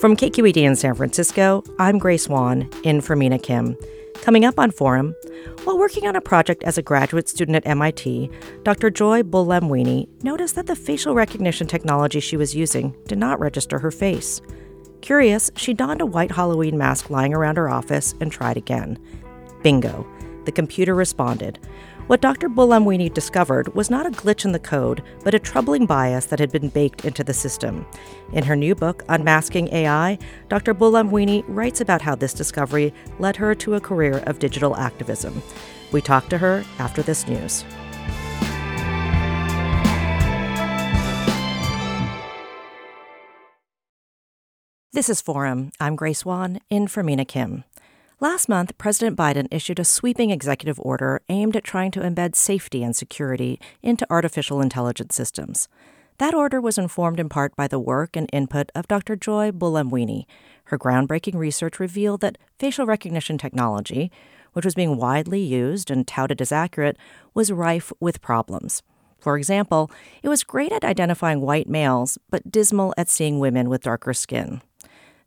From KQED in San Francisco, I'm Grace Wan, in for Mina Kim. Coming up on Forum, while working on a project as a graduate student at MIT, Dr. Joy Buolamwini noticed that the facial recognition technology she was using did not register her face. Curious, she donned a white Halloween mask lying around her office and tried again. Bingo. The computer responded. What Dr. Buolamwini discovered was not a glitch in the code, but a troubling bias that had been baked into the system. In her new book, Unmasking AI, Dr. Buolamwini writes about how this discovery led her to a career of digital activism. We talk to her after this news. This is Forum. I'm Grace Wan, in for Mina Kim. Last month, President Biden issued a sweeping executive order aimed at trying to embed safety and security into artificial intelligence systems. That order was informed in part by the work and input of Dr. Joy Buolamwini. Her groundbreaking research revealed that facial recognition technology, which was being widely used and touted as accurate, was rife with problems. For example, it was great at identifying white males, but dismal at seeing women with darker skin.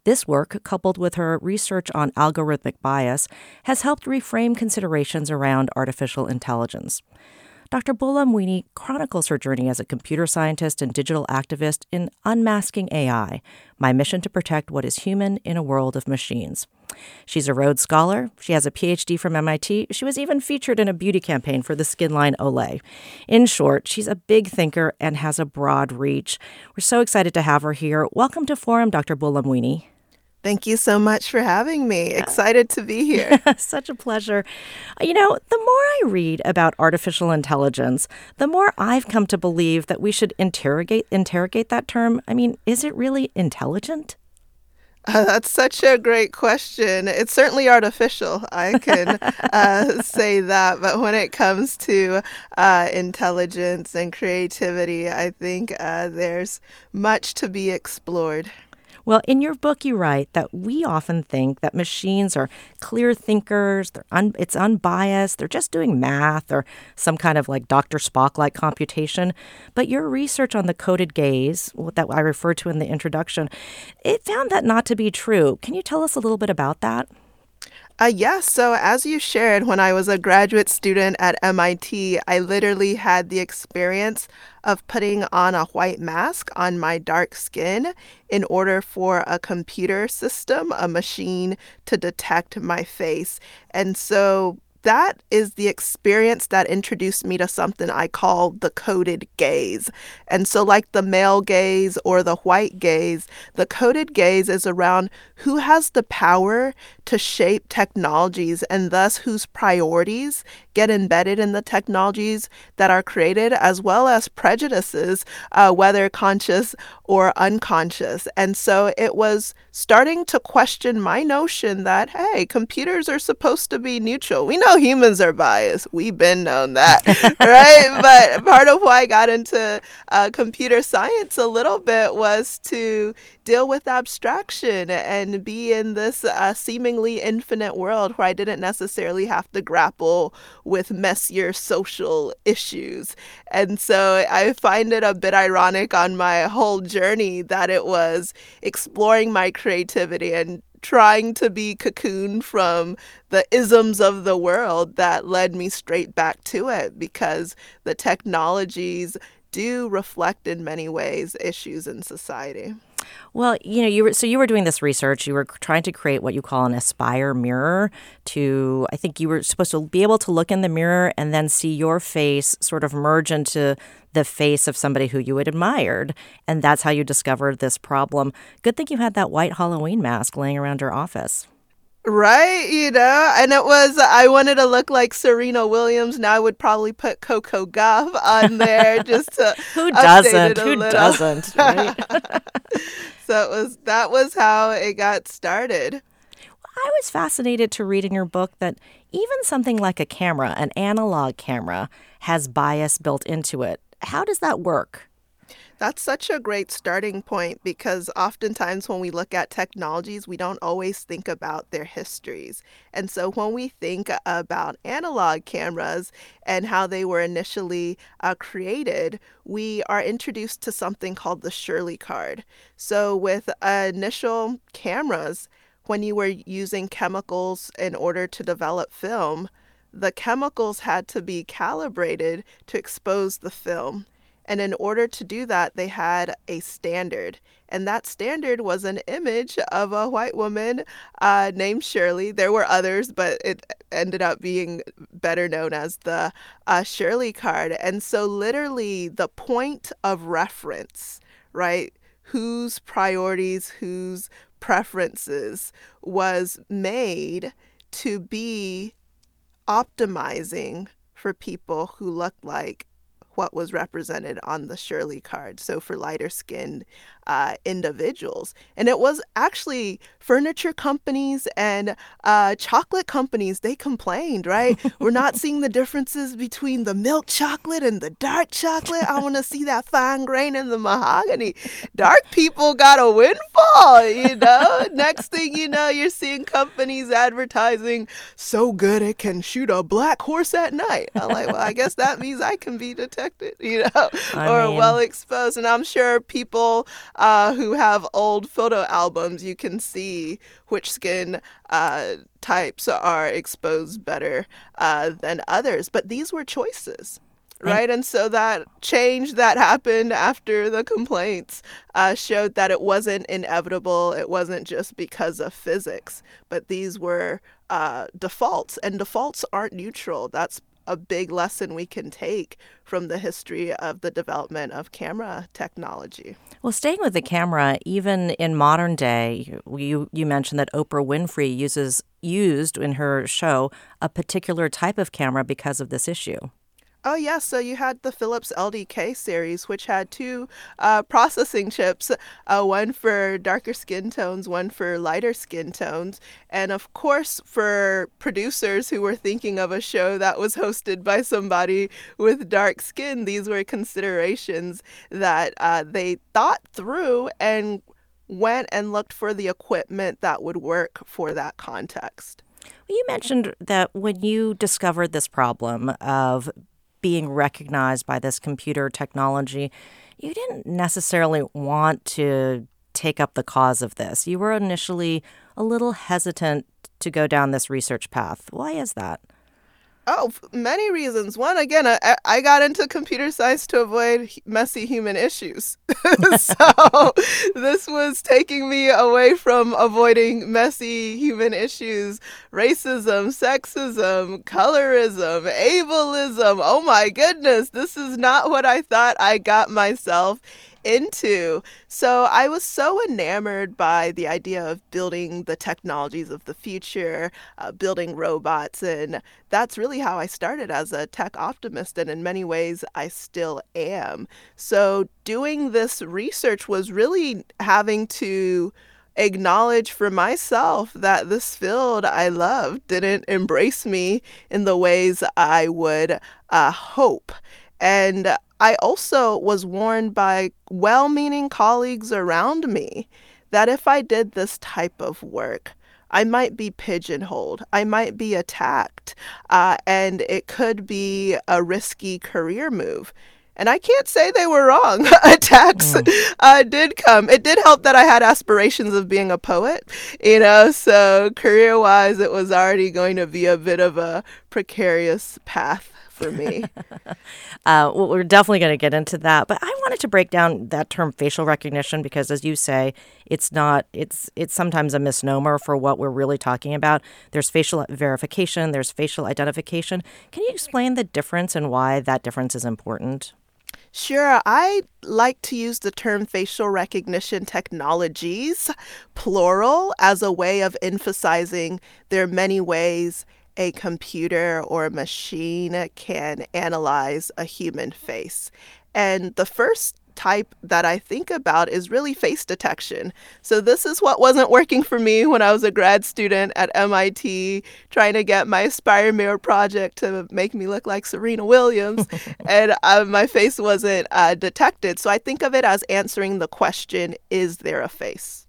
This work, coupled with her research on algorithmic bias, has helped reframe considerations around artificial intelligence. Dr. Buolamwini chronicles her journey as a computer scientist and digital activist in Unmasking AI, My Mission to Protect What is Human in a World of Machines. She's a Rhodes Scholar. She has a PhD from MIT. She was even featured in a beauty campaign for the Skinline Olay. In short, she's a big thinker and has a broad reach. We're so excited to have her here. Welcome to Forum, Dr. Buolamwini. Thank you so much for having me. Yeah. Excited to be here. Such a pleasure. You know, the more I read about artificial intelligence, the more I've come to believe that we should interrogate that term. I mean, is it really intelligent? That's such a great question. It's certainly artificial, I can say that. But when it comes to intelligence and creativity, I think there's much to be explored. Well, in your book, you write that we often think that machines are clear thinkers, it's unbiased, they're just doing math or some kind of like Dr. Spock-like computation. But your research on the coded gaze, that I referred to in the introduction, it found that not to be true. Can you tell us a little bit about that? Yes. So as you shared, when I was a graduate student at MIT, I literally had the experience of putting on a white mask on my dark skin in order for a computer system, a machine, to detect my face. And so that is the experience that introduced me to something I call the coded gaze. And so like the male gaze or the white gaze, the coded gaze is around who has the power to shape technologies and thus whose priorities get embedded in the technologies that are created, as well as prejudices, whether conscious or unconscious. And so it was starting to question my notion that, hey, computers are supposed to be neutral. We know humans are biased. We've been known that, right? But part of why I got into computer science a little bit was to deal with abstraction and be in this seemingly infinite world where I didn't necessarily have to grapple with messier social issues. And so I find it a bit ironic on my whole journey that it was exploring my creativity and trying to be cocooned from the isms of the world that led me straight back to it, because the technologies do reflect in many ways issues in society. Well, you were doing this research. You were trying to create what you call an Aspire Mirror to, I think you were supposed to be able to look in the mirror and then see your face sort of merge into the face of somebody who you had admired. And that's how you discovered this problem. Good thing you had that white Halloween mask laying around your office. Right, and it was, I wanted to look like Serena Williams. Now I would probably put Coco Gauff on there just to Who doesn't, right? So that was how it got started. I was fascinated to read in your book that even something like a camera, an analog camera, has bias built into it. How does that work? That's such a great starting point, because oftentimes when we look at technologies, we don't always think about their histories. And so when we think about analog cameras and how they were initially created, we are introduced to something called the Shirley card. So with initial cameras, when you were using chemicals in order to develop film, the chemicals had to be calibrated to expose the film. And in order to do that, they had a standard. And that standard was an image of a white woman named Shirley. There were others, but it ended up being better known as the Shirley card. And so literally the point of reference, right, whose priorities, whose preferences was made to be optimizing for people who looked like what was represented on the Shirley card, so for lighter-skinned individuals. And it was actually furniture companies and chocolate companies, they complained, right? We're not seeing the differences between the milk chocolate and the dark chocolate. I want to see that fine grain in the mahogany. Dark people got a windfall, Next thing you know, you're seeing companies advertising, so good it can shoot a black horse at night. I'm like, well, I guess that means I can be detected. Well exposed. And I'm sure people who have old photo albums, you can see which skin types are exposed better than others. But these were choices, right? And so that change that happened after the complaints showed that it wasn't inevitable. It wasn't just because of physics, but these were defaults. And defaults aren't neutral. That's a big lesson we can take from the history of the development of camera technology. Well, staying with the camera, even in modern day, you mentioned that Oprah Winfrey used in her show a particular type of camera because of this issue. Oh, yeah. So you had the Philips LDK series, which had two processing chips, one for darker skin tones, one for lighter skin tones. And of course, for producers who were thinking of a show that was hosted by somebody with dark skin, these were considerations that they thought through and went and looked for the equipment that would work for that context. Well, you mentioned that when you discovered this problem of being recognized by this computer technology, you didn't necessarily want to take up the cause of this. You were initially a little hesitant to go down this research path. Why is that? Oh, many reasons. One, again, I got into computer science to avoid messy human issues. So this was taking me away from avoiding messy human issues, racism, sexism, colorism, ableism. Oh, my goodness. This is not what I thought I got myself into. So I was so enamored by the idea of building the technologies of the future, building robots. And that's really how I started as a tech optimist. And in many ways, I still am. So doing this research was really having to acknowledge for myself that this field I love didn't embrace me in the ways I would hope. And I also was warned by well-meaning colleagues around me that if I did this type of work, I might be pigeonholed, I might be attacked, and it could be a risky career move. And I can't say they were wrong. Attacks did come. It did help that I had aspirations of being a poet, so career-wise, it was already going to be a bit of a precarious path for me. Well, we're definitely going to get into that, but I wanted to break down that term facial recognition because, as you say, it's sometimes a misnomer for what we're really talking about. There's facial verification, there's facial identification. Can you explain the difference and why that difference is important? Sure. I like to use the term facial recognition technologies, plural, as a way of emphasizing there are many ways a computer or a machine can analyze a human face. And the first type that I think about is really face detection. So this is what wasn't working for me when I was a grad student at MIT, trying to get my Aspire Mirror project to make me look like Serena Williams, and my face wasn't detected. So I think of it as answering the question, is there a face?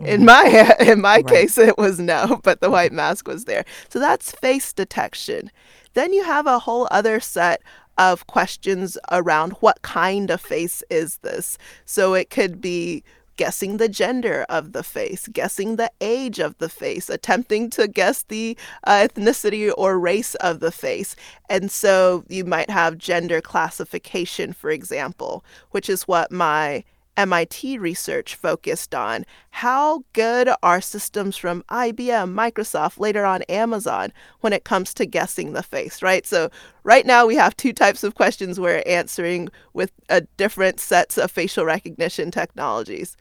In my right. case, it was no, but the white mask was there. So that's face detection. Then you have a whole other set of questions around what kind of face is this? So it could be guessing the gender of the face, guessing the age of the face, attempting to guess the ethnicity or race of the face. And so you might have gender classification, for example, which is what my MIT research focused on. How good are systems from IBM, Microsoft, later on Amazon, when it comes to guessing the face, right? So right now we have two types of questions we're answering with different sets of facial recognition technologies.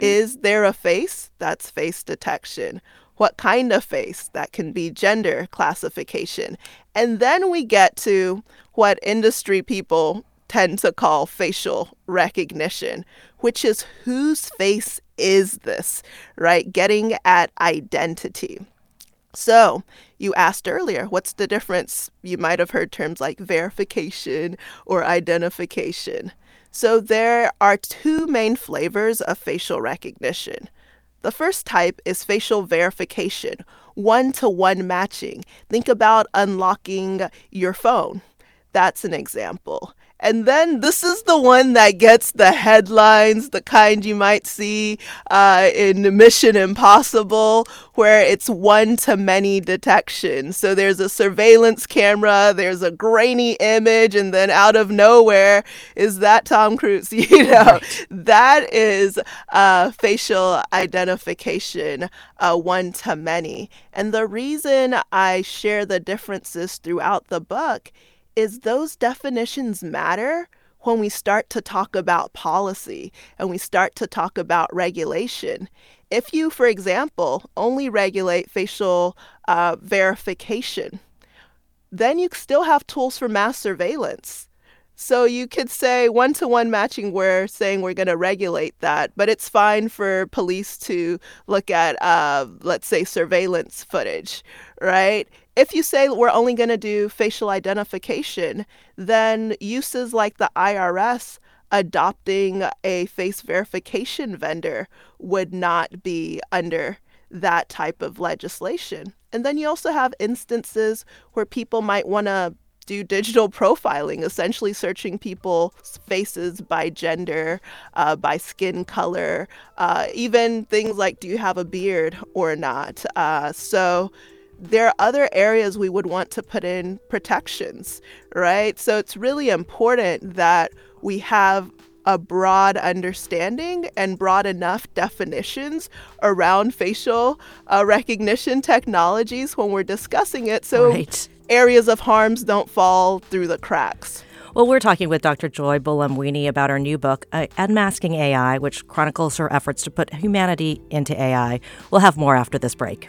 Is there a face? That's face detection. What kind of face? That can be gender classification. And then we get to what industry people tend to call facial recognition, which is whose face is this, right? Getting at identity. So you asked earlier, what's the difference? You might have heard terms like verification or identification. So there are two main flavors of facial recognition. The first type is facial verification, one-to-one matching. Think about unlocking your phone. That's an example. And then this is the one that gets the headlines, the kind you might see in Mission Impossible, where it's one-to-many detection. So there's a surveillance camera, there's a grainy image, and then out of nowhere, is that Tom Cruise? Right. That is facial identification, one-to-many. And the reason I share the differences throughout the book is those definitions matter when we start to talk about policy and we start to talk about regulation. If you, for example, only regulate facial verification, then you still have tools for mass surveillance. So you could say one-to-one matching, we're saying we're going to regulate that, but it's fine for police to look at, let's say, surveillance footage, right? If you say we're only going to do facial identification, then uses like the IRS adopting a face verification vendor would not be under that type of legislation. And then you also have instances where people might want to do digital profiling, essentially searching people's faces by gender, by skin color, even things like do you have a beard or not. So there are other areas we would want to put in protections, right? So it's really important that we have a broad understanding and broad enough definitions around facial recognition technologies when we're discussing it. So right. Areas of harms don't fall through the cracks. Well, we're talking with Dr. Joy Buolamwini about our new book, Unmasking AI, which chronicles her efforts to put humanity into AI. We'll have more after this break.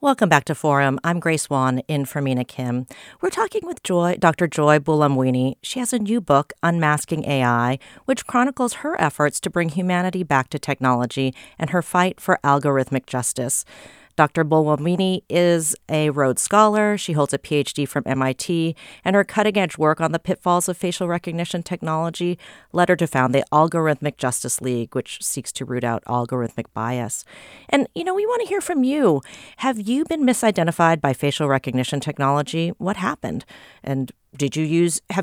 Welcome back to Forum. I'm Grace Wan, in for Mina Kim. We're talking with Dr. Joy Buolamwini. She has a new book, Unmasking AI, which chronicles her efforts to bring humanity back to technology and her fight for algorithmic justice. Dr. Buolamwini is a Rhodes Scholar. She holds a PhD from MIT, and her cutting-edge work on the pitfalls of facial recognition technology led her to found the Algorithmic Justice League, which seeks to root out algorithmic bias. And, we want to hear from you. Have you been misidentified by facial recognition technology? What happened? And have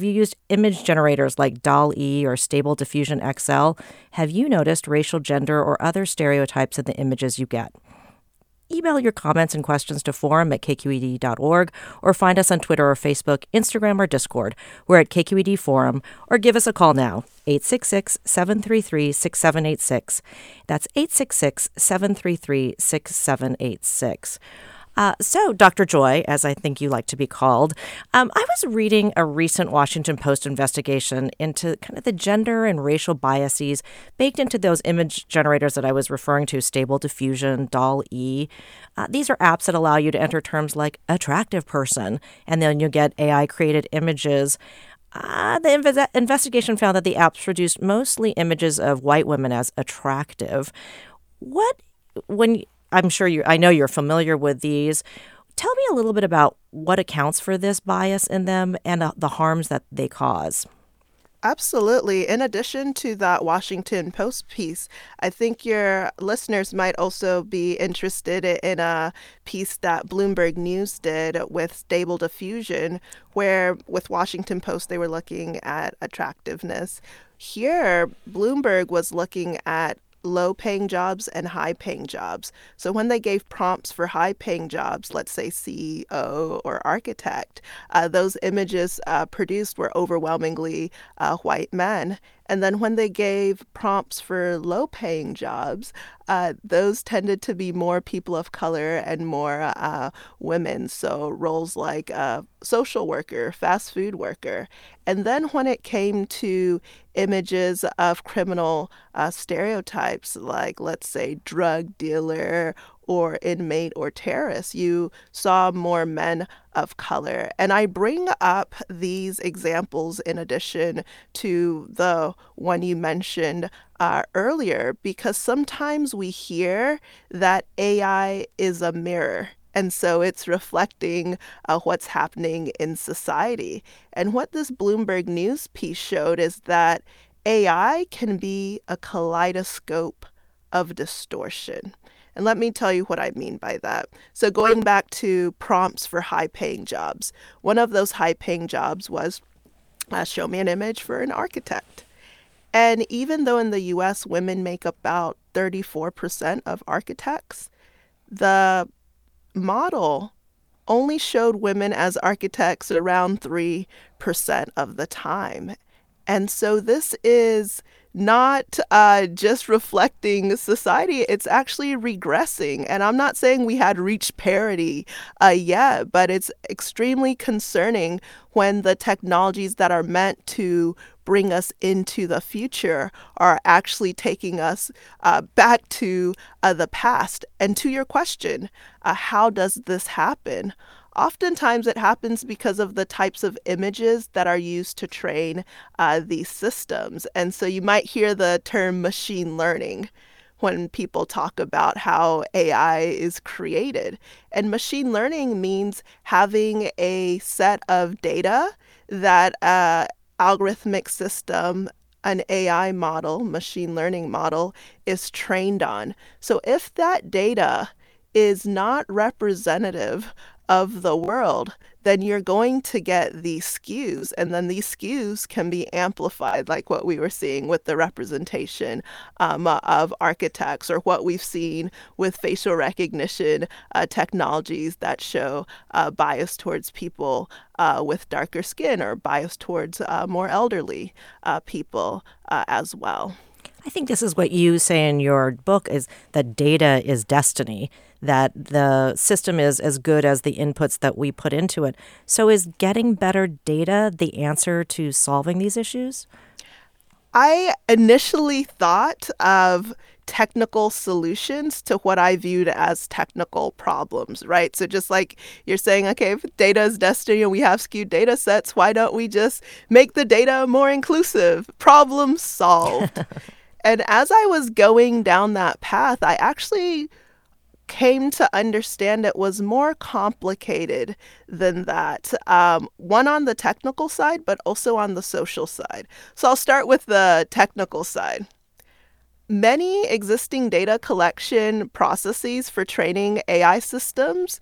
you used image generators like DALL-E or Stable Diffusion XL? Have you noticed racial, gender, or other stereotypes in the images you get? Email your comments and questions to forum@kqed.org or find us on Twitter or Facebook, Instagram, or Discord. We're at KQED Forum, or give us a call now, 866-733-6786. That's 866-733-6786. So, Dr. Joy, as I think you like to be called, I was reading a recent Washington Post investigation into kind of the gender and racial biases baked into those image generators that I was referring to, Stable Diffusion, DALL-E. These are apps that allow you to enter terms like attractive person, and then you get AI-created images. The investigation found that the apps produced mostly images of white women as attractive. I know you're familiar with these. Tell me a little bit about what accounts for this bias in them and the harms that they cause. Absolutely. In addition to that Washington Post piece, I think your listeners might also be interested in a piece that Bloomberg News did with Stable Diffusion, where with Washington Post, they were looking at attractiveness. Here, Bloomberg was looking at low-paying jobs and high-paying jobs. So when they gave prompts for high-paying jobs, let's say CEO or architect, those images produced were overwhelmingly white men. And then when they gave prompts for low-paying jobs, those tended to be more people of color and more women. So roles like social worker, fast food worker. And then when it came to images of criminal stereotypes, like, let's say, drug dealer or inmate or terrorist, you saw more men of color. And I bring up these examples in addition to the one you mentioned earlier, because sometimes we hear that AI is a mirror. And so it's reflecting what's happening in society. And what this Bloomberg News piece showed is that AI can be a kaleidoscope of distortion. And let me tell you what I mean by that. So going back to prompts for high-paying jobs, one of those high-paying jobs was show me an image for an architect. And even though in the U.S. women make about 34% of architects, the model only showed women as architects around 3% of the time. And so this is not just reflecting society, it's actually regressing. And I'm not saying we had reached parity yet, but it's extremely concerning when the technologies that are meant to bring us into the future are actually taking us back to the past. And to your question, how does this happen? Oftentimes it happens because of the types of images that are used to train these systems. And so you might hear the term machine learning. when people talk about how AI is created. And machine learning means having a set of data that an algorithmic system, an AI model, machine learning model, is trained on. So if that data is not representative of the world, then you're going to get these skews. And then these skews can be amplified, like what we were seeing with the representation of architects, or what we've seen with facial recognition technologies that show bias towards people with darker skin, or bias towards more elderly people as well. I think this is what you say in your book, is that data is destiny, that the system is as good as the inputs that we put into it. So is getting better data the answer to solving these issues? I initially thought of technical solutions to what I viewed as technical problems, right? So just like you're saying, okay, if data is destiny and we have skewed data sets, why don't we just make the data more inclusive? Problem solved. And as I was going down that path, I actually came to understand it was more complicated than that, one on the technical side, but also on the social side. So I'll start with the technical side. Many existing data collection processes for training AI systems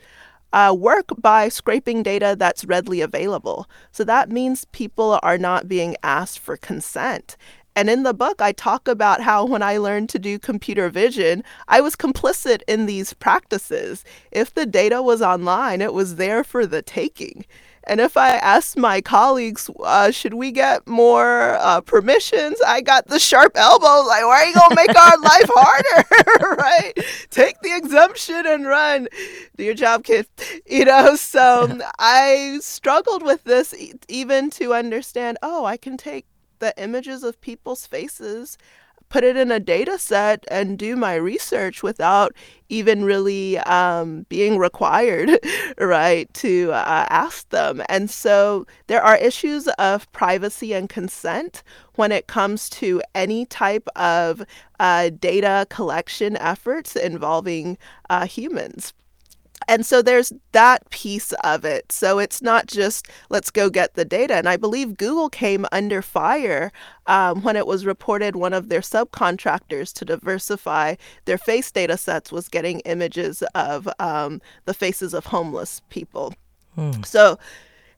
work by scraping data that's readily available. So that means people are not being asked for consent. And in the book, I talk about how when I learned to do computer vision, I was complicit in these practices. If the data was online, it was there for the taking. And if I asked my colleagues, should we get more permissions? I got the sharp elbow, like, why are you going to make our life harder, right? Take the exemption and run. Do your job, kid. You know, so I struggled with this even to understand, oh, I can take the images of people's faces, put it in a data set, and do my research without even really being required, right, to ask them. And so there are issues of privacy and consent when it comes to any type of data collection efforts involving humans. And so there's that piece of it. So it's not just, let's go get the data. And I believe Google came under fire when it was reported one of their subcontractors to diversify their face data sets was getting images of the faces of homeless people. So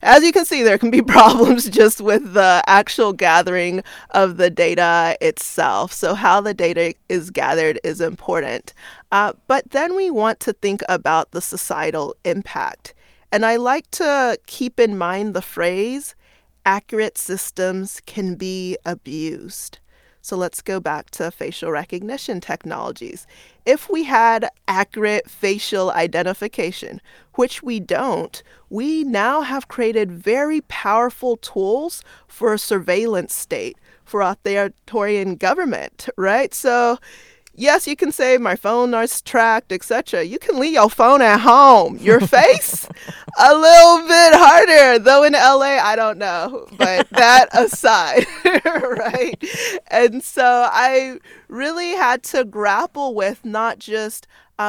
as you can see, there can be problems just with the actual gathering of the data itself. So how the data is gathered is important. But then we want to think about the societal impact. And I like to keep in mind the phrase, accurate systems can be abused. So let's go back to facial recognition technologies. If we had accurate facial identification, which we don't, we now have created very powerful tools for a surveillance state, for authoritarian government, right? So yes, you can say my phone is tracked, etc. You can leave your phone at home. Your face, a little bit harder, though in LA, I don't know. But that aside, right? And so I really had to grapple with not just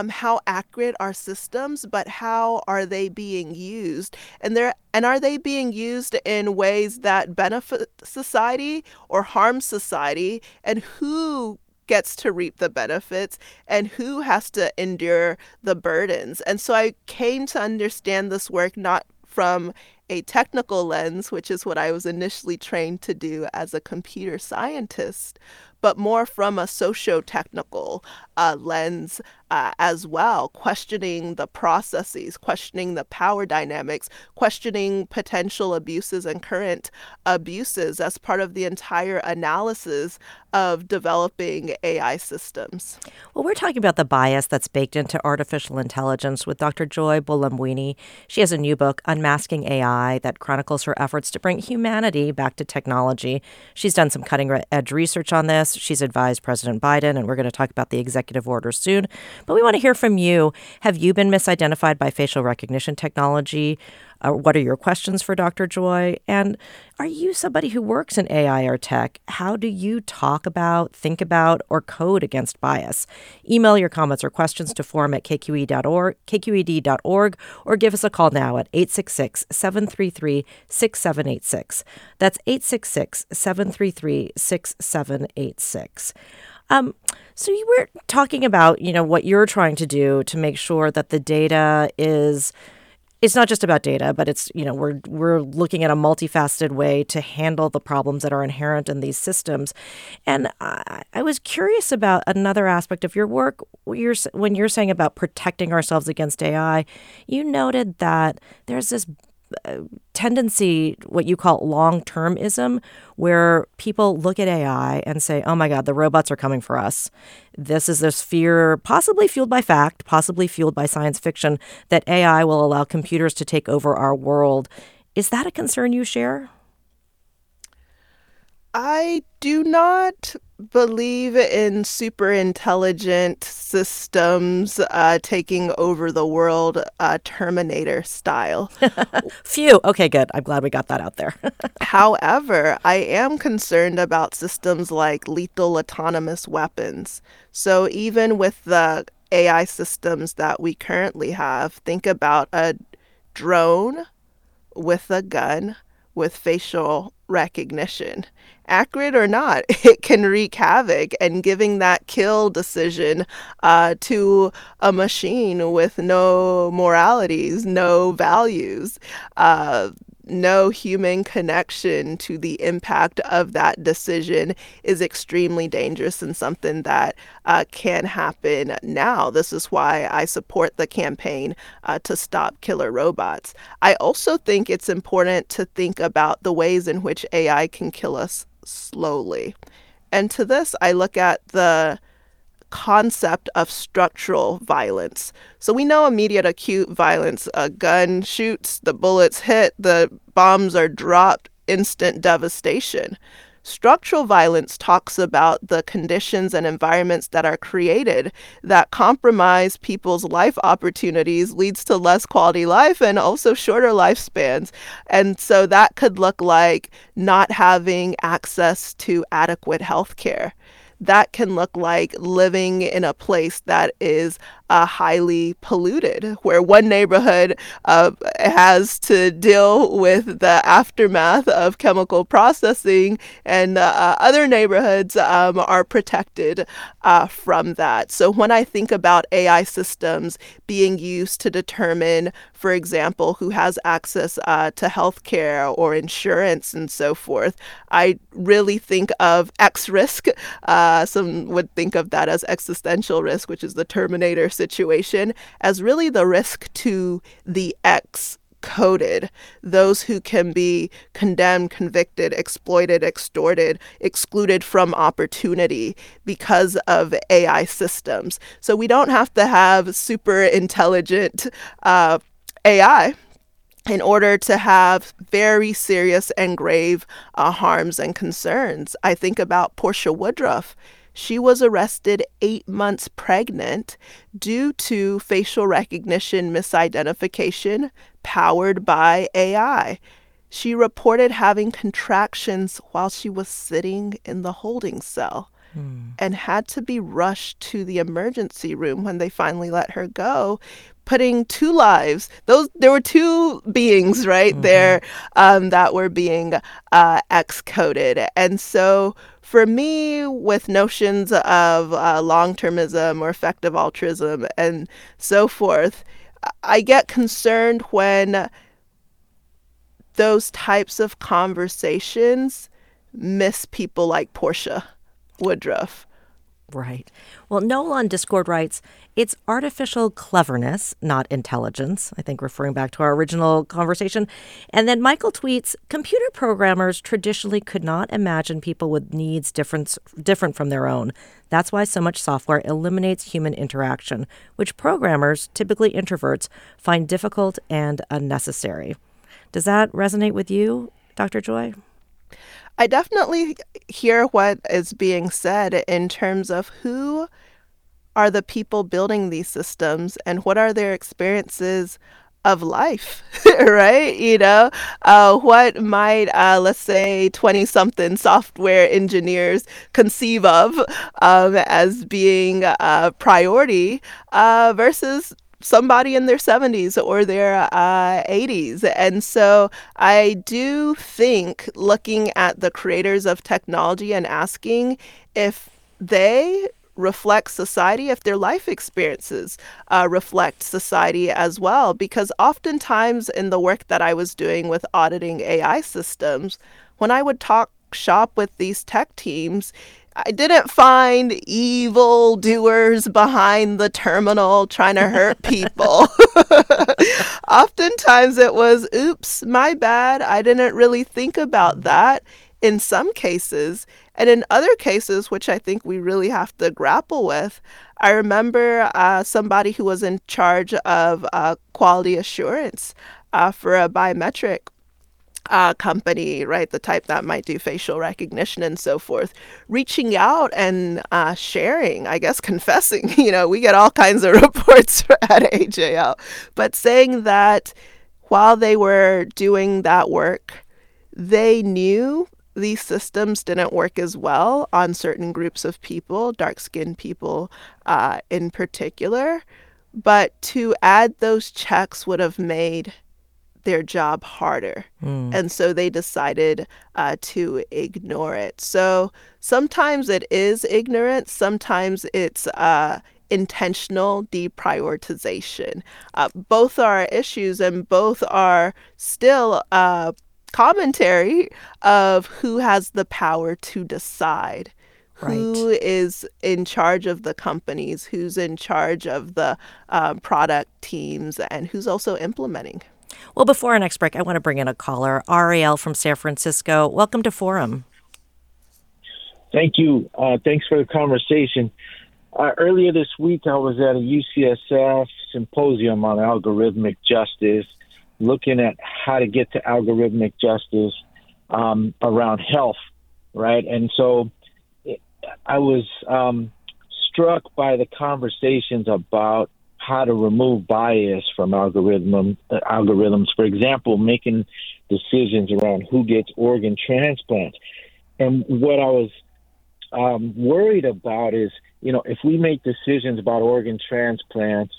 how accurate are systems, but how are they being used? And are they being used in ways that benefit society or harm society? And who gets to reap the benefits and who has to endure the burdens? And so I came to understand this work not from a technical lens, which is what I was initially trained to do as a computer scientist, but more from a socio-technical lens as well, questioning the processes, questioning the power dynamics, questioning potential abuses and current abuses as part of the entire analysis of developing AI systems. Well, we're talking about the bias that's baked into artificial intelligence with Dr. Joy Buolamwini. She has a new book, Unmasking AI, that chronicles her efforts to bring humanity back to technology. She's done some cutting-edge research on this. She's advised President Biden, and we're going to talk about the executive order soon. But we want to hear from you. Have you been misidentified by facial recognition technology? What are your questions for Dr. Joy? And are you somebody who works in AI or tech? How do you talk about, think about, or code against bias? Email your comments or questions to forum at kqed.org, or give us a call now at 866-733-6786. That's 866-733-6786. So you were talking about, you know, what you're trying to do to make sure that the data is, it's not just about data, but it's, you know, we're looking at a multifaceted way to handle the problems that are inherent in these systems. And I was curious about another aspect of your work. When you're saying about protecting ourselves against AI, you noted that there's this tendency, what you call long-termism, where people look at AI and say, oh my God, the robots are coming for us. This fear, possibly fueled by fact, possibly fueled by science fiction, that AI will allow computers to take over our world. Is that a concern you share? I do not believe in super intelligent systems taking over the world Terminator style. Phew. Okay, good. I'm glad we got that out there. However, I am concerned about systems like lethal autonomous weapons. So even with the AI systems that we currently have, think about a drone with a gun with facial recognition. Accurate or not, it can wreak havoc, and giving that kill decision to a machine with no moralities, no values, no human connection to the impact of that decision is extremely dangerous and something that can happen now. This is why I support the campaign to stop killer robots. I also think it's important to think about the ways in which AI can kill us slowly. And to this, I look at the concept of structural violence. So we know immediate acute violence, a gun shoots, the bullets hit, the bombs are dropped, instant devastation. Structural violence talks about the conditions and environments that are created that compromise people's life opportunities, leads to less quality life and also shorter lifespans. And so that could look like not having access to adequate health care. That can look like living in a place that is highly polluted, where one neighborhood has to deal with the aftermath of chemical processing, and other neighborhoods are protected from that. So when I think about AI systems being used to determine, for example, who has access to healthcare or insurance and so forth, I really think of X risk. Some would think of that as existential risk, which is the Terminator situation, as really the risk to the X coded, those who can be condemned, convicted, exploited, extorted, excluded from opportunity because of AI systems. So we don't have to have super intelligent AI in order to have very serious and grave harms and concerns. I think about Portia Woodruff. She was arrested 8 months pregnant due to facial recognition misidentification powered by AI. She reported having contractions while she was sitting in the holding cell and had to be rushed to the emergency room when they finally let her go, putting two lives. There were two beings right there that were being excoded. And so for me, with notions of long-termism or effective altruism and so forth, I get concerned when those types of conversations miss people like Portia Woodruff. Right. Well, Noel on Discord writes, it's artificial cleverness, not intelligence, I think referring back to our original conversation. And then Michael tweets, computer programmers traditionally could not imagine people with needs different from their own. That's why so much software eliminates human interaction, which programmers, typically introverts, find difficult and unnecessary. Does that resonate with you, Dr. Joy? I definitely hear what is being said in terms of who are the people building these systems and what are their experiences of life, right? You know, what might, let's say, 20-something software engineers conceive of as being a priority versus somebody in their 70s or their 80s. And so I do think looking at the creators of technology and asking if they reflect society, if their life experiences reflect society as well. Because oftentimes in the work that I was doing with auditing AI systems, when I would talk shop with these tech teams, I didn't find evil doers behind the terminal trying to hurt people. Oftentimes it was, oops, my bad. I didn't really think about that in some cases. And in other cases, which I think we really have to grapple with, I remember somebody who was in charge of quality assurance for a biometric company, right, the type that might do facial recognition and so forth, reaching out and sharing, I guess, confessing, you know, we get all kinds of reports at AJL, but saying that while they were doing that work, they knew these systems didn't work as well on certain groups of people, dark-skinned people in particular, but to add those checks would have made their job harder. And so they decided to ignore it. So sometimes it is ignorance, sometimes it's intentional deprioritization. Both are issues and both are still commentary of who has the power to decide. Right. Who is in charge of the companies, who's in charge of the product teams, and who's also implementing. Well, before our next break, I want to bring in a caller, Ariel from San Francisco. Welcome to Forum. Thank you. Thanks for the conversation. Earlier this week, I was at a UCSF symposium on algorithmic justice, looking at how to get to algorithmic justice around health, right? And so I was struck by the conversations about how to remove bias from algorithms, for example, making decisions around who gets organ transplants. And what I was worried about is, you know, if we make decisions about organ transplants,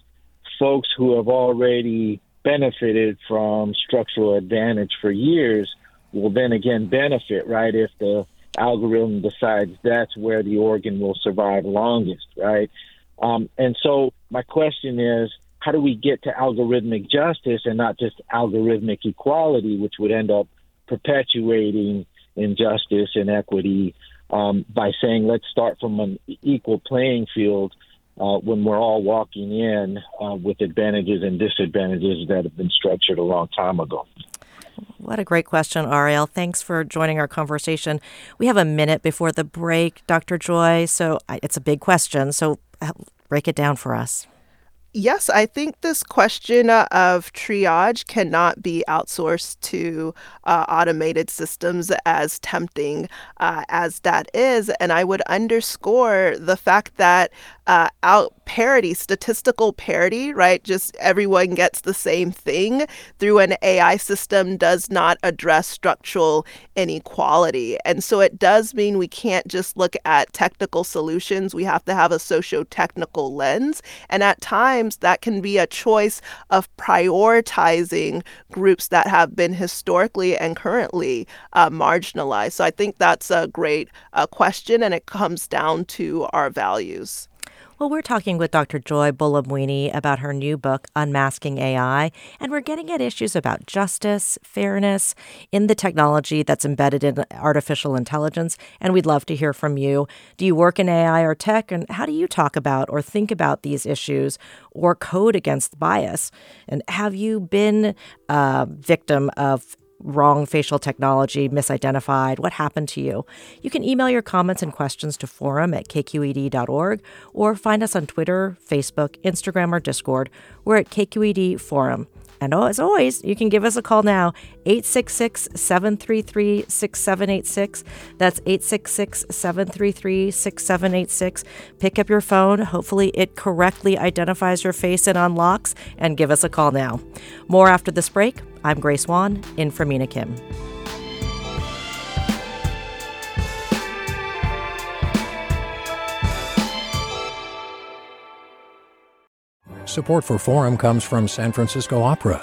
folks who have already benefited from structural advantage for years will then again benefit, right, if the algorithm decides that's where the organ will survive longest, right? And so my question is, how do we get to algorithmic justice and not just algorithmic equality, which would end up perpetuating injustice and inequity by saying let's start from an equal playing field when we're all walking in with advantages and disadvantages that have been structured a long time ago? What a great question, Ariel. Thanks for joining our conversation. We have a minute before the break, Dr. Joy. So it's a big question. So break it down for us. Yes, I think this question of triage cannot be outsourced to automated systems, as tempting as that is. And I would underscore the fact that parity, statistical parity, right? Just everyone gets the same thing through an AI system does not address structural inequality. And so it does mean we can't just look at technical solutions. We have to have a socio-technical lens. And at times, that can be a choice of prioritizing groups that have been historically and currently marginalized. So I think that's a great question, and it comes down to our values. Well, we're talking with Dr. Joy Buolamwini about her new book, Unmasking AI, and we're getting at issues about justice, fairness in the technology that's embedded in artificial intelligence, and we'd love to hear from you. Do you work in AI or tech, and how do you talk about or think about these issues or code against bias? And have you been a victim of wrong facial technology, misidentified? What happened to you? You can email your comments and questions to forum@kqed.org or find us on Twitter, Facebook, Instagram, or Discord. We're at KQED Forum. And as always, you can give us a call now, 866-733-6786. That's 866-733-6786. Pick up your phone. Hopefully it correctly identifies your face and unlocks, and give us a call now. More after this break. I'm Grace Wan, in for Mina Kim. Support for Forum comes from San Francisco Opera.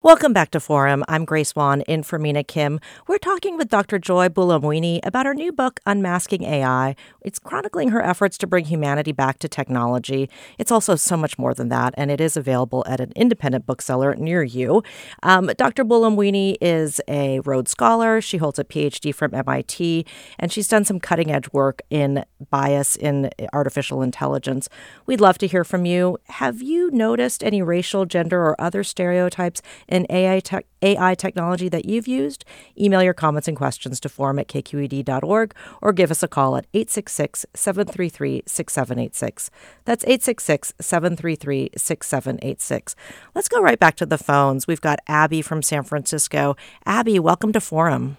Welcome back to Forum. I'm Grace Wan, in for Mina Kim. We're talking with Dr. Joy Buolamwini about her new book, Unmasking AI. It's chronicling her efforts to bring humanity back to technology. It's also so much more than that, and it is available at an independent bookseller near you. Dr. Buolamwini is a Rhodes Scholar. She holds a PhD from MIT, and she's done some cutting-edge work in bias in artificial intelligence. We'd love to hear from you. Have you noticed any racial, gender, or other stereotypes in AI technology that you've used? Email your comments and questions to forum@kqed.org or give us a call at 866-733-6786. That's 866-733-6786. Let's go right back to the phones. We've got Abby from San Francisco. Abby, welcome to Forum.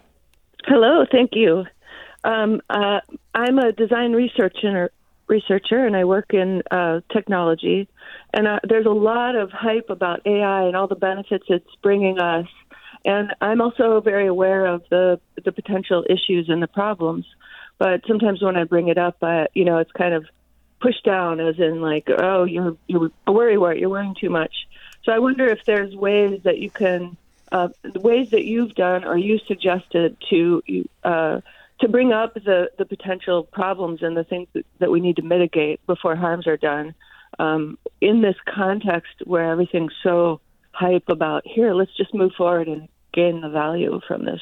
Hello, thank you. I'm a design researcher, and I work in technology. And there's a lot of hype about AI and all the benefits it's bringing us. And I'm also very aware of the potential issues and the problems. But sometimes when I bring it up, it's kind of pushed down, as in like, oh, you're a worrywart, you're worrying too much. So I wonder if there's ways that you can, ways that you've done or you suggested to bring up the potential problems and the things that we need to mitigate before harms are done in this context where everything's so hype about, here, let's just move forward and gain the value from this.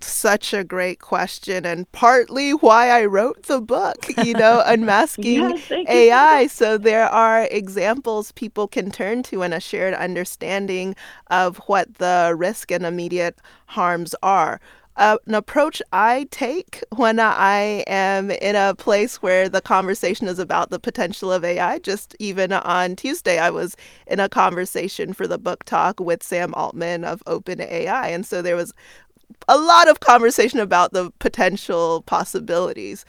Such a great question, and partly why I wrote the book, Unmasking AI. So there are examples people can turn to and a shared understanding of what the risk and immediate harms are. An approach I take when I am in a place where the conversation is about the potential of AI, just even on Tuesday, I was in a conversation for the book talk with Sam Altman of OpenAI. And so there was a lot of conversation about the potential possibilities.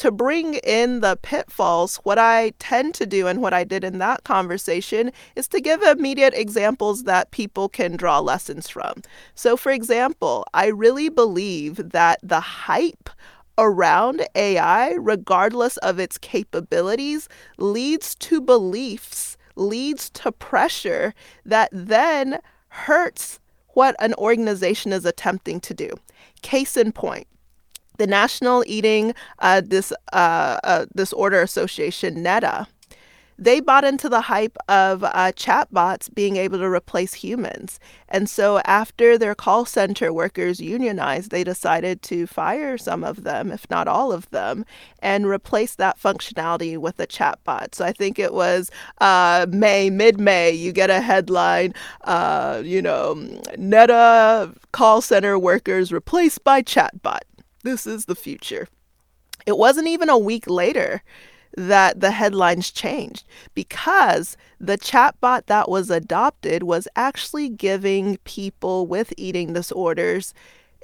To bring in the pitfalls, what I tend to do and what I did in that conversation is to give immediate examples that people can draw lessons from. So, for example, I really believe that the hype around AI, regardless of its capabilities, leads to beliefs, leads to pressure that then hurts what an organization is attempting to do. Case in point. The National Eating Disorder Association, NEDA, they bought into the hype of chatbots being able to replace humans. And so after their call center workers unionized, they decided to fire some of them, if not all of them, and replace that functionality with a chatbot. So I think it was mid-May, you get a headline, NEDA call center workers replaced by chatbot. This is the future. It wasn't even a week later that the headlines changed because the chatbot that was adopted was actually giving people with eating disorders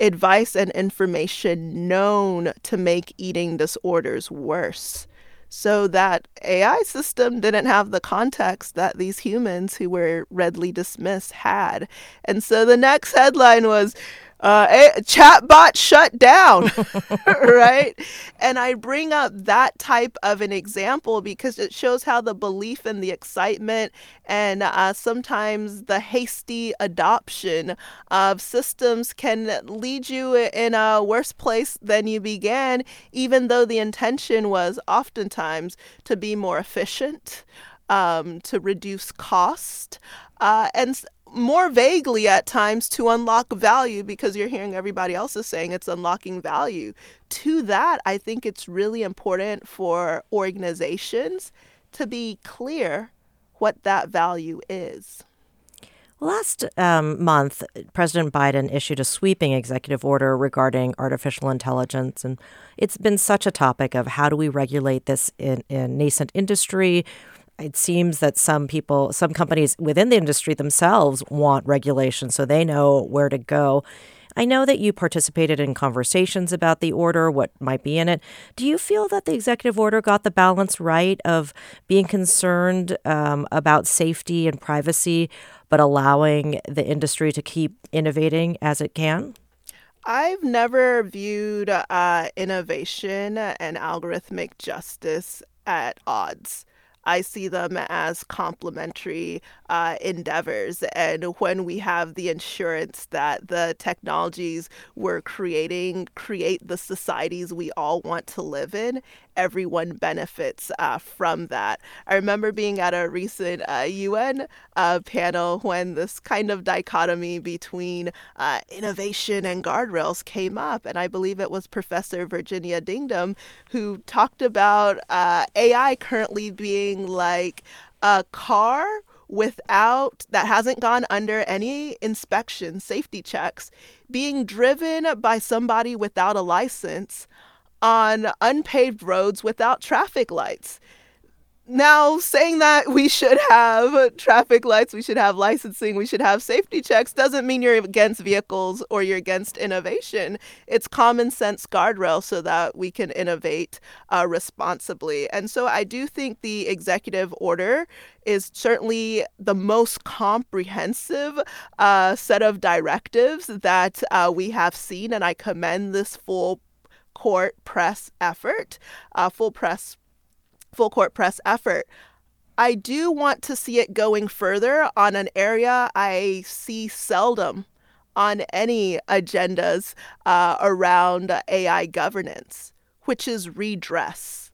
advice and information known to make eating disorders worse. so that AI system didn't have the context that these humans who were readily dismissed had. And so the next headline was, chatbot shut down, right? And I bring up that type of an example because it shows how the belief and the excitement and sometimes the hasty adoption of systems can lead you in a worse place than you began, even though the intention was oftentimes to be more efficient, to reduce cost, and more vaguely at times to unlock value, because you're hearing everybody else is saying it's unlocking value. To that, I think it's really important for organizations to be clear what that value is. Last month, President Biden issued a sweeping executive order regarding artificial intelligence, and it's been such a topic of how do we regulate this in nascent industry. It seems that some companies within the industry themselves want regulation so they know where to go. I know that you participated in conversations about the order, what might be in it. Do you feel that the executive order got the balance right of being concerned about safety and privacy, but allowing the industry to keep innovating as it can? I've never viewed innovation and algorithmic justice at odds. I see them as complementary endeavors. And when we have the assurance that the technologies we're creating create the societies we all want to live in, everyone benefits from that. I remember being at a recent UN panel when this kind of dichotomy between innovation and guardrails came up. And I believe it was Professor Virginia Dingdom who talked about AI currently being like a car that hasn't gone under any inspection, safety checks, being driven by somebody without a license on unpaved roads without traffic lights. Now, saying that we should have traffic lights, we should have licensing, we should have safety checks doesn't mean you're against vehicles or you're against innovation. It's common sense guardrails so that we can innovate responsibly. And so I do think the executive order is certainly the most comprehensive set of directives that we have seen. And I commend this full court press effort. I do want to see it going further on an area I see seldom on any agendas around AI governance, which is redress.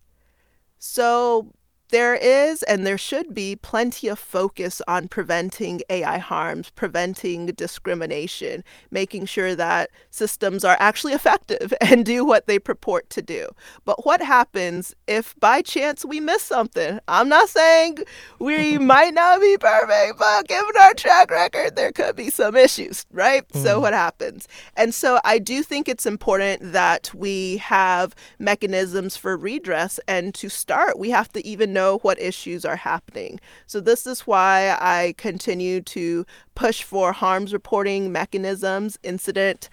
So there is, and there should be, plenty of focus on preventing AI harms, preventing discrimination, making sure that systems are actually effective and do what they purport to do. But what happens if by chance we miss something? I'm not saying we might not be perfect, but given our track record, there could be some issues, right? Mm. So what happens? And so I do think it's important that we have mechanisms for redress. And to start, we have to even know what issues are happening. So this is why I continue to push for harms reporting mechanisms, incident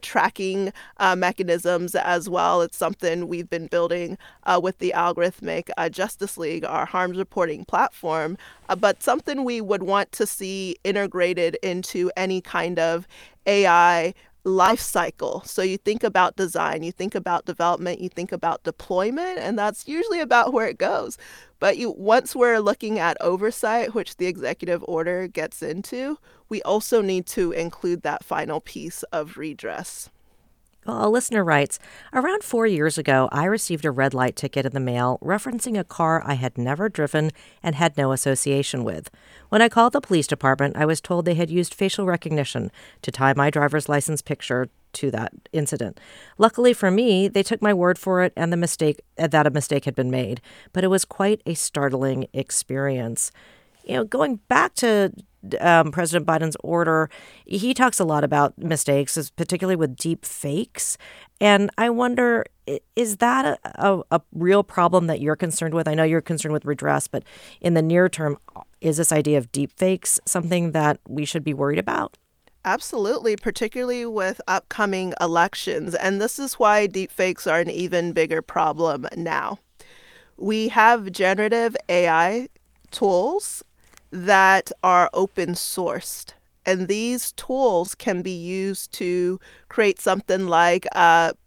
tracking mechanisms as well. It's something we've been building with the Algorithmic Justice League, our harms reporting platform, but something we would want to see integrated into any kind of AI life cycle. So you think about design, you think about development, you think about deployment, and that's usually about where it goes. But once we're looking at oversight, which the executive order gets into, we also need to include that final piece of redress. Well, a listener writes, around 4 years ago, I received a red light ticket in the mail referencing a car I had never driven and had no association with. When I called the police department, I was told they had used facial recognition to tie my driver's license picture to that incident. Luckily for me, they took my word for it and that a mistake had been made. But it was quite a startling experience. You know, going back to President Biden's order, he talks a lot about mistakes, particularly with deep fakes. And I wonder, is that a real problem that you're concerned with? I know you're concerned with redress, but in the near term, is this idea of deep fakes something that we should be worried about? Absolutely, particularly with upcoming elections. And this is why deep fakes are an even bigger problem now. We have generative AI tools that are open sourced. And these tools can be used to create something like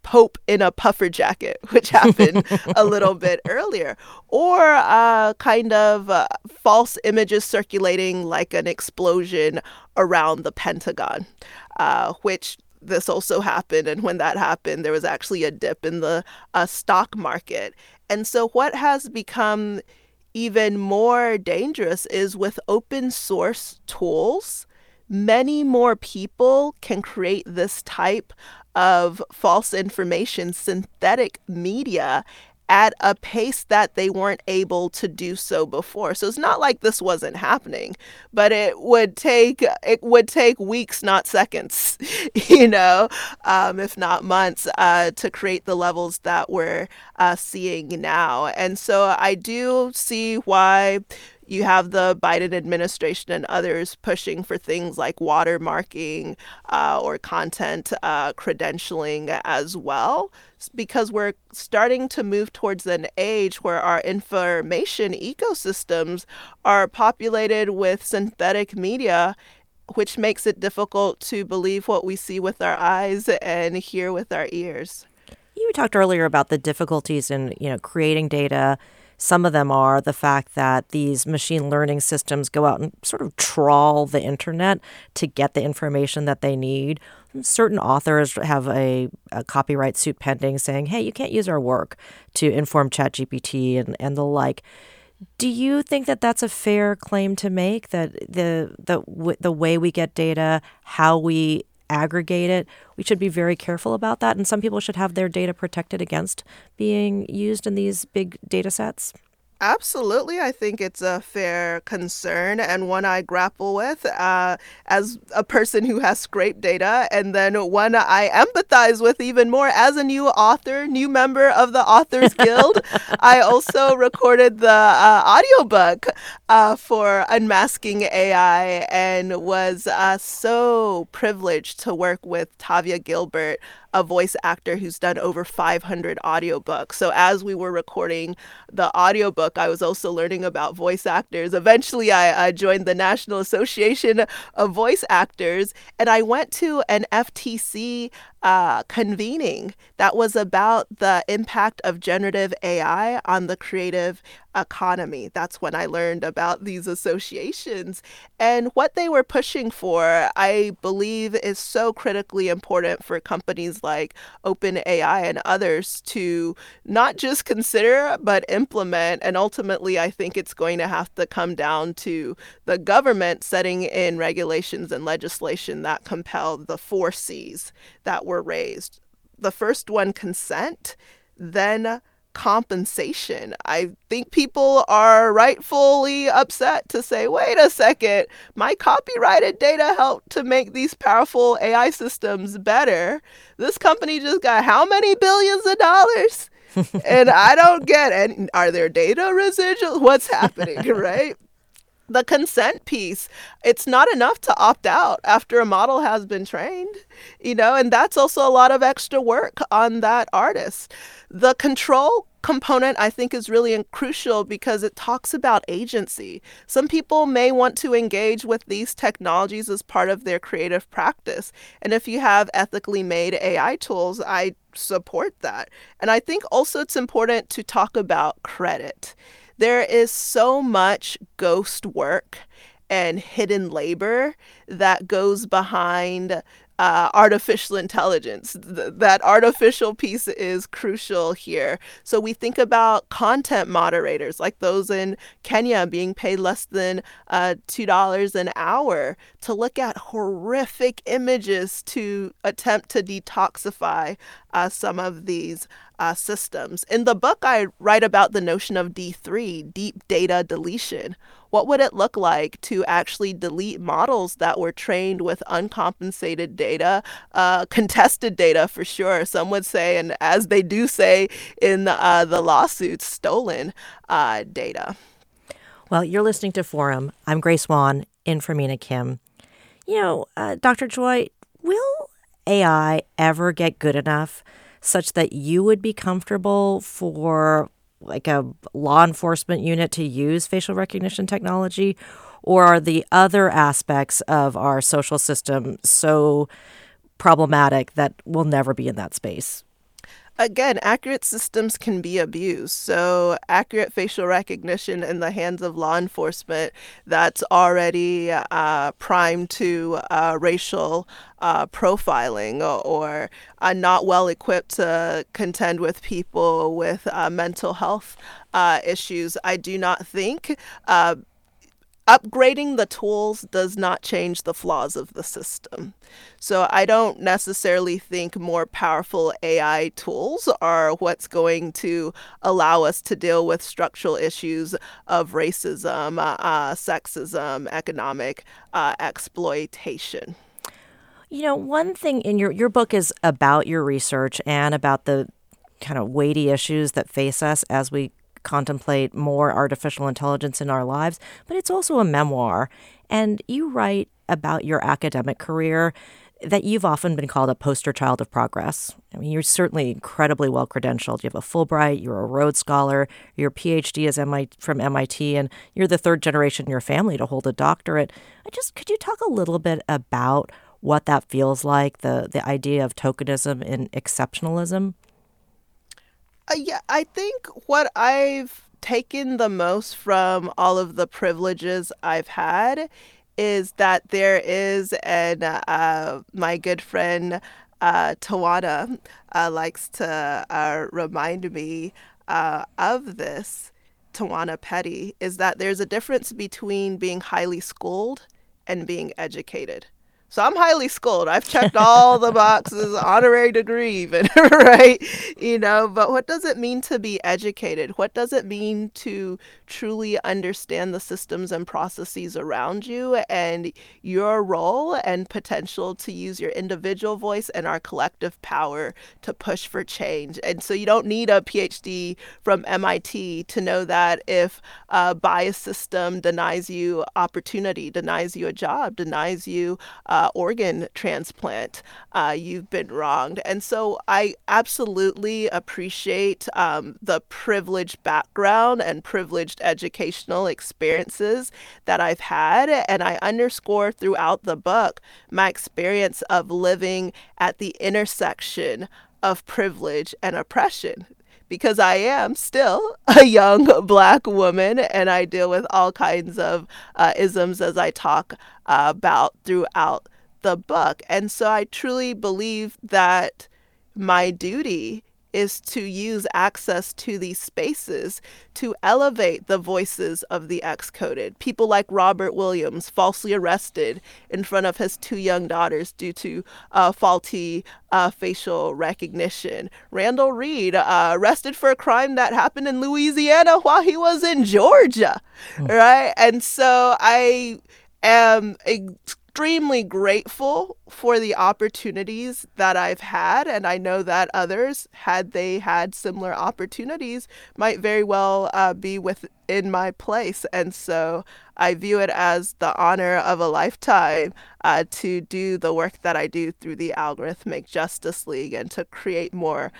Pope in a puffer jacket, which happened a little bit earlier, or kind of false images circulating like an explosion around the Pentagon, which this also happened. And when that happened, there was actually a dip in the stock market. And so what has become even more dangerous is with open source tools, many more people can create this type of false information, synthetic media, at a pace that they weren't able to do so before. So it's not like this wasn't happening, but it would take weeks, not seconds, if not months, to create the levels that we're seeing now. And so I do see why you have the Biden administration and others pushing for things like watermarking or content credentialing as well, because we're starting to move towards an age where our information ecosystems are populated with synthetic media, which makes it difficult to believe what we see with our eyes and hear with our ears. You talked earlier about the difficulties in, creating data. Some of them are the fact that these machine learning systems go out and sort of trawl the internet to get the information that they need. Certain authors have a copyright suit pending saying, hey, you can't use our work to inform ChatGPT and the like. Do you think that that's a fair claim to make, that the way we get data, how we aggregate it, we should be very careful about that? And some people should have their data protected against being used in these big data sets? Absolutely. I think it's a fair concern and one I grapple with as a person who has scraped data, and then one I empathize with even more as a new author, new member of the Authors Guild. I also recorded the audiobook for Unmasking AI and was so privileged to work with Tavia Gilbert, a voice actor who's done over 500 audiobooks. So as we were recording the audiobook, I was also learning about voice actors. Eventually, I joined the National Association of Voice Actors, and I went to an FTC convening that was about the impact of generative AI on the creative economy. That's when I learned about these associations. And what they were pushing for, I believe, is so critically important for companies like OpenAI and others to not just consider, but implement. And ultimately, I think it's going to have to come down to the government setting in regulations and legislation that compel the 4 C's that were raised. The first one, consent, then compensation. I think people are rightfully upset to say, wait a second, my copyrighted data helped to make these powerful AI systems better. This company just got how many billions of dollars? And I don't get it. Are there data residuals? What's happening, right? The consent piece, it's not enough to opt out after a model has been trained, and that's also a lot of extra work on that artist. The control component, I think, is really crucial because it talks about agency. Some people may want to engage with these technologies as part of their creative practice. And if you have ethically made AI tools, I support that. And I think also it's important to talk about credit. There is so much ghost work and hidden labor that goes behind artificial intelligence. That artificial piece is crucial here. So we think about content moderators, like those in Kenya being paid less than $2 an hour to look at horrific images to attempt to detoxify some of these systems. In the book, I write about the notion of D3, deep data deletion. What would it look like to actually delete models that were trained with uncompensated data, contested data for sure? Some would say, and as they do say in the lawsuits, stolen data. Well, you're listening to Forum. I'm Grace Wan, in for Mina Kim. Dr. Joy, will AI ever get good enough such that you would be comfortable for like a law enforcement unit to use facial recognition technology? Or are the other aspects of our social system so problematic that we'll never be in that space? Again, accurate systems can be abused. So accurate facial recognition in the hands of law enforcement that's already primed to racial profiling or not well equipped to contend with people with mental health issues. I do not think upgrading the tools does not change the flaws of the system. So I don't necessarily think more powerful AI tools are what's going to allow us to deal with structural issues of racism, sexism, economic exploitation. You know, one thing in your book is about your research and about the kind of weighty issues that face us as we contemplate more artificial intelligence in our lives, but it's also a memoir. And you write about your academic career that you've often been called a poster child of progress. I mean, you're certainly incredibly well credentialed. You have a Fulbright, you're a Rhodes Scholar, your PhD is from MIT, and you're the third generation in your family to hold a doctorate. Could you talk a little bit about what that feels like, the idea of tokenism and exceptionalism? Yeah, I think what I've taken the most from all of the privileges I've had is that there is my good friend Tawana likes to remind me of this, Tawana Petty, is that there's a difference between being highly schooled and being educated. So I'm highly schooled. I've checked all the boxes, honorary degree even, right? You know, but what does it mean to be educated? What does it mean to truly understand the systems and processes around you and your role and potential to use your individual voice and our collective power to push for change? And so you don't need a PhD from MIT to know that if a biased system denies you opportunity, denies you a job, denies you organ transplant, you've been wronged. And so I absolutely appreciate the privileged background and privileged educational experiences that I've had. And I underscore throughout the book my experience of living at the intersection of privilege and oppression, because I am still a young Black woman and I deal with all kinds of isms as I talk about throughout the book. And so I truly believe that my duty is to use access to these spaces to elevate the voices of the excluded. People like Robert Williams, falsely arrested in front of his two young daughters due to faulty facial recognition. Randall Reed, arrested for a crime that happened in Louisiana while he was in Georgia, right? And so I am extremely grateful for the opportunities that I've had. And I know that others, had they had similar opportunities, might very well be within my place. And so I view it as the honor of a lifetime to do the work that I do through the Algorithmic Justice League and to create more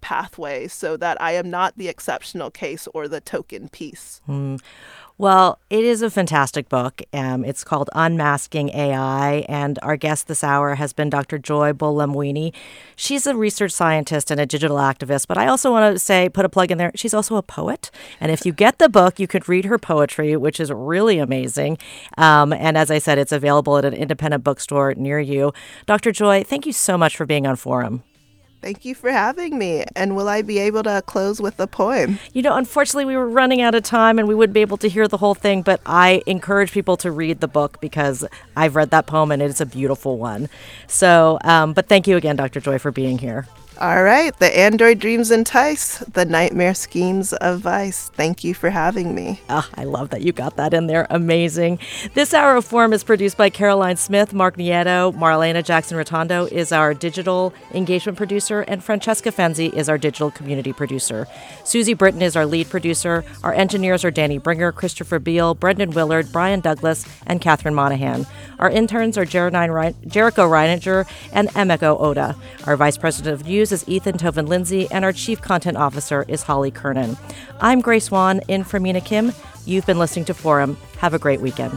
pathways so that I am not the exceptional case or the token piece. Well, it is a fantastic book. It's called Unmasking AI, and our guest this hour has been Dr. Joy Buolamwini. She's a research scientist and a digital activist, but I also want to say, put a plug in there, she's also a poet. And if you get the book, you could read her poetry, which is really amazing. And as I said, it's available at an independent bookstore near you. Dr. Joy, thank you so much for being on Forum. Thank you for having me. And will I be able to close with a poem? You know, unfortunately, we were running out of time and we wouldn't be able to hear the whole thing. But I encourage people to read the book because I've read that poem and it's a beautiful one. So, but thank you again, Dr. Joy, for being here. All right. The Android Dreams Entice, The Nightmare Schemes of Vice. Thank you for having me. Oh, I love that you got that in there. Amazing. This hour of Forum is produced by Caroline Smith. Mark Nieto, Marlena Jackson-Rotondo is our digital engagement producer, and Francesca Fenzi is our digital community producer. Susie Britton is our lead producer. Our engineers are Danny Bringer, Christopher Beal, Brendan Willard, Brian Douglas, and Catherine Monahan. Our interns are Jericho Reininger and Emeko Oda. Our vice president of news is Ethan Tovin-Lindsay, and our Chief Content Officer is Holly Kernan. I'm Grace Wan, in for Mina Kim. You've been listening to Forum. Have a great weekend.